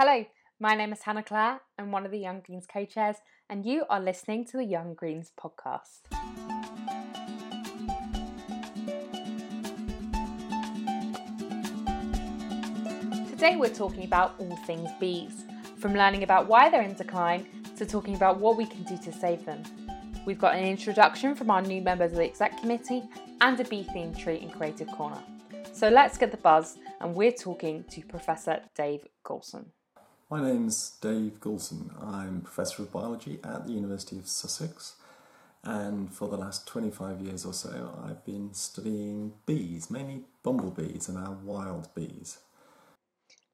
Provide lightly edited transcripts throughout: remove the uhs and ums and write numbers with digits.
Hello, my name is Hannah Clare. I'm one of the Young Greens co-chairs and you are listening to the Young Greens podcast. Today we're talking about all things bees, from learning about why they're in decline to talking about what we can do to save them. We've got an introduction from our new members of the exec committee and a bee-themed treat in Creative Corner. So let's get the buzz and we're talking to Professor Dave Goulson. My name's Dave Goulson. I'm Professor of Biology at the University of Sussex, and for the last 25 years or so I've been studying bees, mainly bumblebees and our wild bees.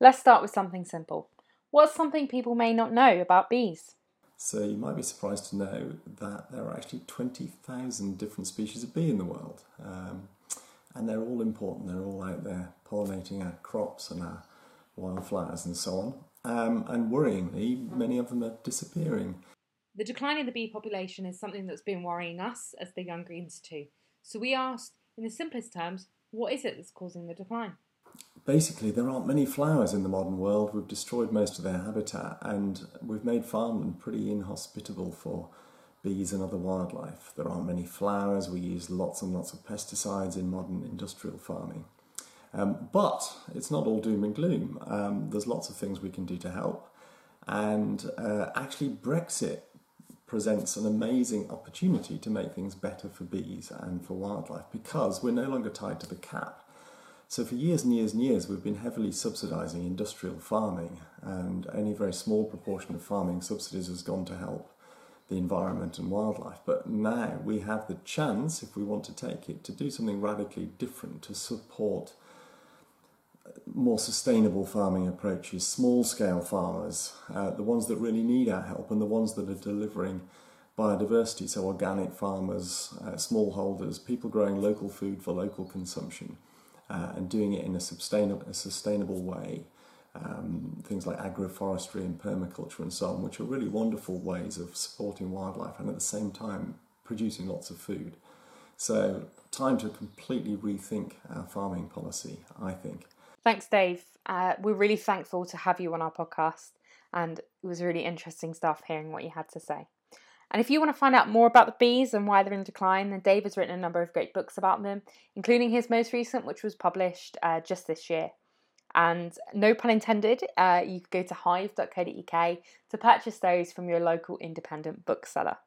Let's start with something simple. What's something people may not know about bees? So you might be surprised to know that there are actually 20,000 different species of bee in the world, and they're all important, they're all out there pollinating our crops and our wildflowers and so on. And worryingly, many of them are disappearing. The decline in the bee population is something that's been worrying us as the Young Greens too. So we asked, in the simplest terms, what is it that's causing the decline? Basically, there aren't many flowers in the modern world. We've destroyed most of their habitat and we've made farmland pretty inhospitable for bees and other wildlife. There aren't many flowers. We use lots and lots of pesticides in modern industrial farming. But it's not all doom and gloom. There's lots of things we can do to help. And actually Brexit presents an amazing opportunity to make things better for bees and for wildlife because we're no longer tied to the cap. So for years and years and years we've been heavily subsidising industrial farming, and only a very small proportion of farming subsidies has gone to help the environment and wildlife. But now we have the chance, if we want to take it, to do something radically different, to support more sustainable farming approaches, small-scale farmers, the ones that really need our help and the ones that are delivering biodiversity, so organic farmers, smallholders, people growing local food for local consumption and doing it in a sustainable way. Things like agroforestry and permaculture and so on, which are really wonderful ways of supporting wildlife and at the same time producing lots of food. So time to completely rethink our farming policy, I think. Thanks, Dave. We're really thankful to have you on our podcast, and it was really interesting stuff hearing what you had to say. And if you want to find out more about the bees and why they're in decline, then Dave has written a number of great books about them, including his most recent, which was published just this year. And no pun intended, you could go to hive.co.uk to purchase those from your local independent bookseller.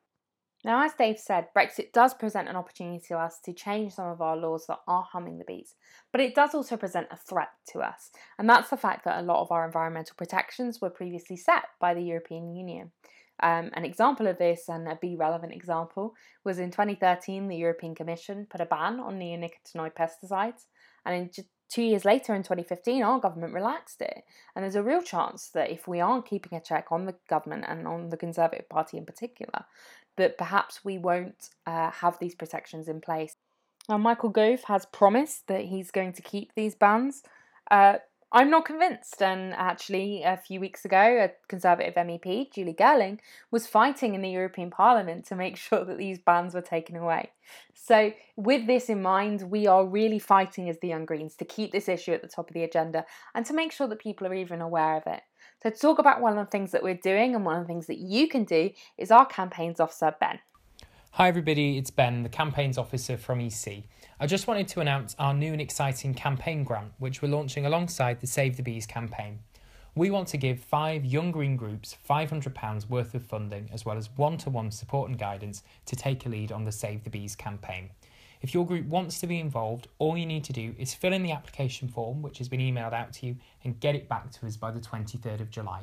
Now, as Dave said, Brexit does present an opportunity to us to change some of our laws that are harming the bees, but it does also present a threat to us, and that's the fact that a lot of our environmental protections were previously set by the European Union. An example of this, and a bee-relevant example, was in 2013 the European Commission put a ban on neonicotinoid pesticides, and in 2 years later, in 2015, our government relaxed it. And there's a real chance that if we aren't keeping a check on the government and on the Conservative Party in particular, that perhaps we won't have these protections in place. Now, Michael Gove has promised that he's going to keep these bans. I'm not convinced, and actually a few weeks ago a Conservative MEP, Julie Gerling, was fighting in the European Parliament to make sure that these bans were taken away. So with this in mind, we are really fighting as the Young Greens to keep this issue at the top of the agenda and to make sure that people are even aware of it. So to talk about one of the things that we're doing and one of the things that you can do is our campaigns officer, Ben. Hi everybody, it's Ben, the Campaigns Officer from EC. I just wanted to announce our new and exciting campaign grant, which we're launching alongside the Save the Bees campaign. We want to give 5 Young Green groups £500 worth of funding, as well as one-to-one support and guidance to take a lead on the Save the Bees campaign. If your group wants to be involved, all you need to do is fill in the application form, which has been emailed out to you, and get it back to us by the 23rd of July.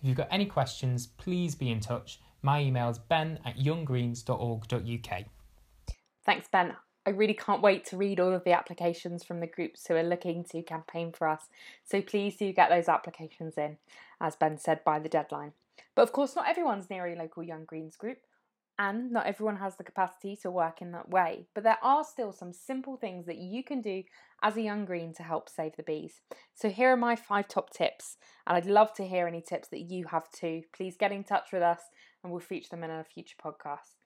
If you've got any questions, please be in touch. My email is ben@younggreens.org.uk. Thanks, Ben. I really can't wait to read all of the applications from the groups who are looking to campaign for us. So please do get those applications in, as Ben said, by the deadline. But of course, not everyone's near a local Young Greens group, and not everyone has the capacity to work in that way. But there are still some simple things that you can do as a Young Green to help save the bees. So here are my 5 top tips, and I'd love to hear any tips that you have too. Please get in touch with us, and we'll feature them in a future podcast.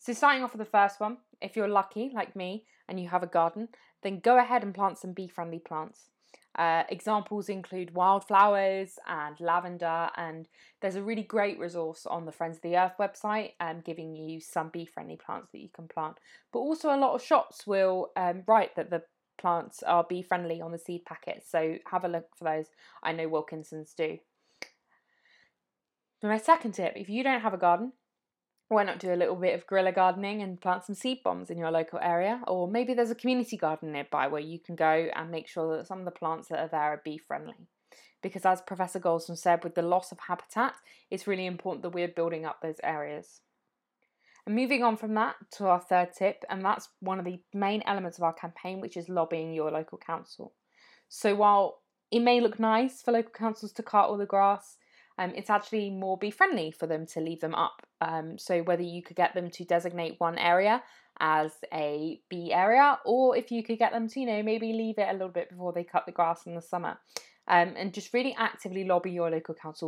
So starting off with the first one, if you're lucky, like me, and you have a garden, then go ahead and plant some bee-friendly plants. Examples include wildflowers and lavender, and there's a really great resource on the Friends of the Earth website giving you some bee-friendly plants that you can plant. But also a lot of shops will write that the plants are bee-friendly on the seed packets, so have a look for those. I know Wilkinsons do. And my second tip, if you don't have a garden, why not do a little bit of guerrilla gardening and plant some seed bombs in your local area? Or maybe there's a community garden nearby where you can go and make sure that some of the plants that are there are bee friendly. Because as Professor Goulson said, with the loss of habitat, it's really important that we're building up those areas. And moving on from that to our third tip, and that's one of the main elements of our campaign, which is lobbying your local council. So while it may look nice for local councils to cut all the grass, it's actually more bee-friendly for them to leave them up. So whether you could get them to designate one area as a bee area, or if you could get them to, you know, maybe leave it a little bit before they cut the grass in the summer. And just really actively lobby your local council.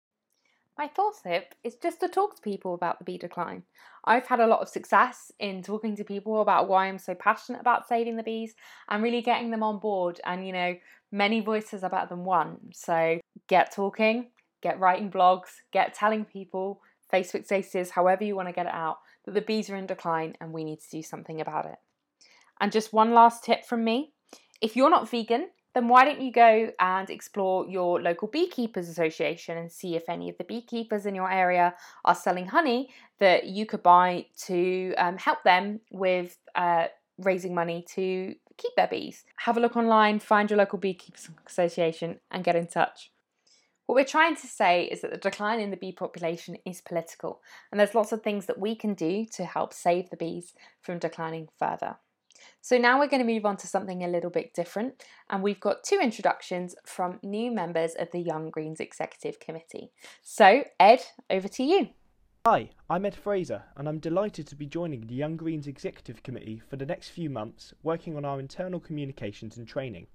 My fourth tip is just to talk to people about the bee decline. I've had a lot of success in talking to people about why I'm so passionate about saving the bees and really getting them on board. And, you know, many voices are better than one. So get talking. Get writing blogs, get telling people, Facebook statuses, however you want to get it out, that the bees are in decline and we need to do something about it. And just one last tip from me. If you're not vegan, then why don't you go and explore your local beekeepers association and see if any of the beekeepers in your area are selling honey that you could buy to help them with raising money to keep their bees. Have a look online, find your local beekeepers association and get in touch. What we're trying to say is that the decline in the bee population is political, and there's lots of things that we can do to help save the bees from declining further. So now we're going to move on to something a little bit different, and we've got two introductions from new members of the Young Greens Executive Committee. So Ed, over to you. Hi, I'm Ed Fraser, and I'm delighted to be joining the Young Greens Executive Committee for the next few months, working on our internal communications and training.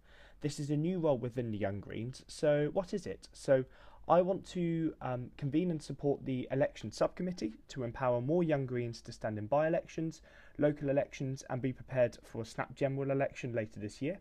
This is a new role within the Young Greens, so what is it? So I want to convene and support the election subcommittee to empower more Young Greens to stand in by-elections, local elections and be prepared for a snap general election later this year.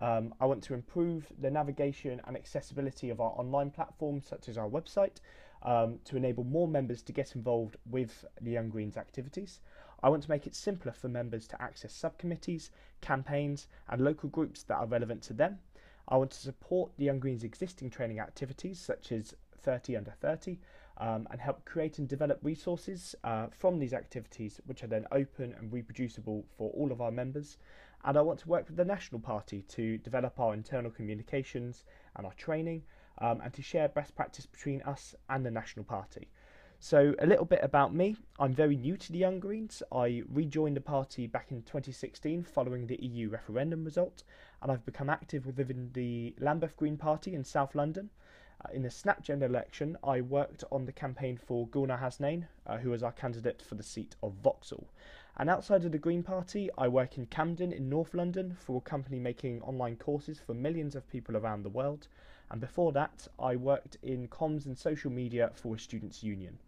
I want to improve the navigation and accessibility of our online platforms, such as our website, to enable more members to get involved with the Young Greens activities. I want to make it simpler for members to access subcommittees, campaigns and local groups that are relevant to them. I want to support the Young Greens' existing training activities, such as 30 under 30, and help create and develop resources from these activities, which are then open and reproducible for all of our members. And I want to work with the National Party to develop our internal communications and our training, and to share best practice between us and the National Party. So a little bit about me. I'm very new to the Young Greens. I rejoined the party back in 2016 following the EU referendum result, and I've become active within the Lambeth Green Party in South London. In the snap general election, I worked on the campaign for Gourna Hasnain, who was our candidate for the seat of Vauxhall. And outside of the Green Party, I work in Camden in North London for a company making online courses for millions of people around the world. And before that, I worked in comms and social media for a students' union.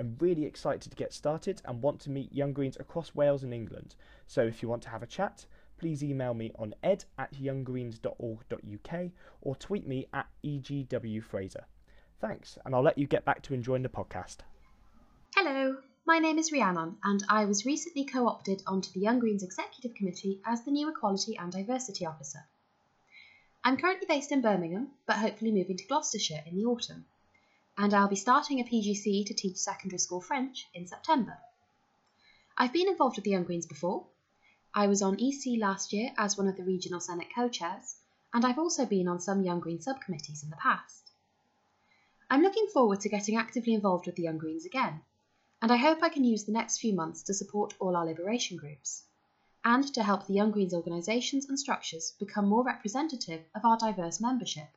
I'm really excited to get started and want to meet Young Greens across Wales and England. So if you want to have a chat, please email me on ed@younggreens.org.uk or tweet me at EGW Fraser. Thanks, and I'll let you get back to enjoying the podcast. Hello, my name is Rhiannon, and I was recently co-opted onto the Young Greens Executive Committee as the new Equality and Diversity Officer. I'm currently based in Birmingham, but hopefully moving to Gloucestershire in the autumn, and I'll be starting a PGCE to teach secondary school French in September. I've been involved with the Young Greens before. I was on EC last year as one of the regional Senate co-chairs, and I've also been on some Young Greens subcommittees in the past. I'm looking forward to getting actively involved with the Young Greens again, and I hope I can use the next few months to support all our liberation groups, and to help the Young Greens organisations and structures become more representative of our diverse membership,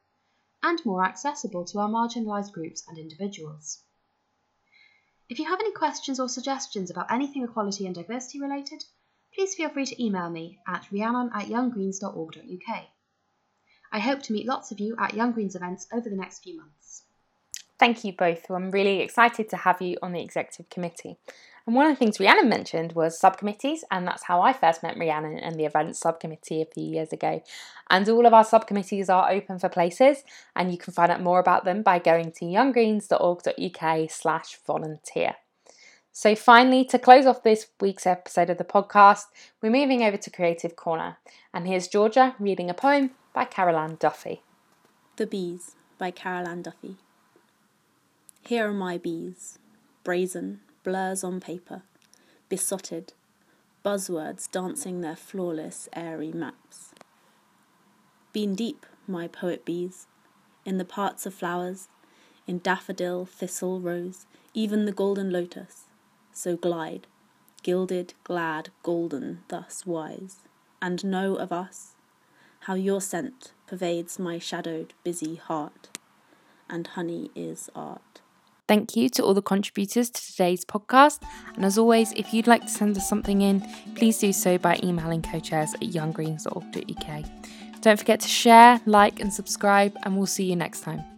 and more accessible to our marginalised groups and individuals. If you have any questions or suggestions about anything equality and diversity related, please feel free to email me at rhiannon@younggreens.org.uk. I hope to meet lots of you at Young Greens events over the next few months. Thank you both. I'm really excited to have you on the Executive Committee. And one of the things Rhiannon mentioned was subcommittees, and that's how I first met Rhiannon and the events subcommittee a few years ago. And all of our subcommittees are open for places, and you can find out more about them by going to younggreens.org.uk/volunteer. So finally, to close off this week's episode of the podcast, we're moving over to Creative Corner, and here's Georgia reading a poem by Carol Ann Duffy. The Bees by Carol Ann Duffy. Here are my bees, brazen, blurs on paper, besotted, buzzwords dancing their flawless, airy maps. Been deep, my poet bees, in the parts of flowers, in daffodil, thistle, rose, even the golden lotus. So glide, gilded, glad, golden, thus wise, and know of us, how your scent pervades my shadowed, busy heart, and honey is art. Thank you to all the contributors to today's podcast, and as always, if you'd like to send us something in, please do so by emailing cochairs@younggreens.org.uk. Don't forget to share, like and subscribe, and we'll see you next time.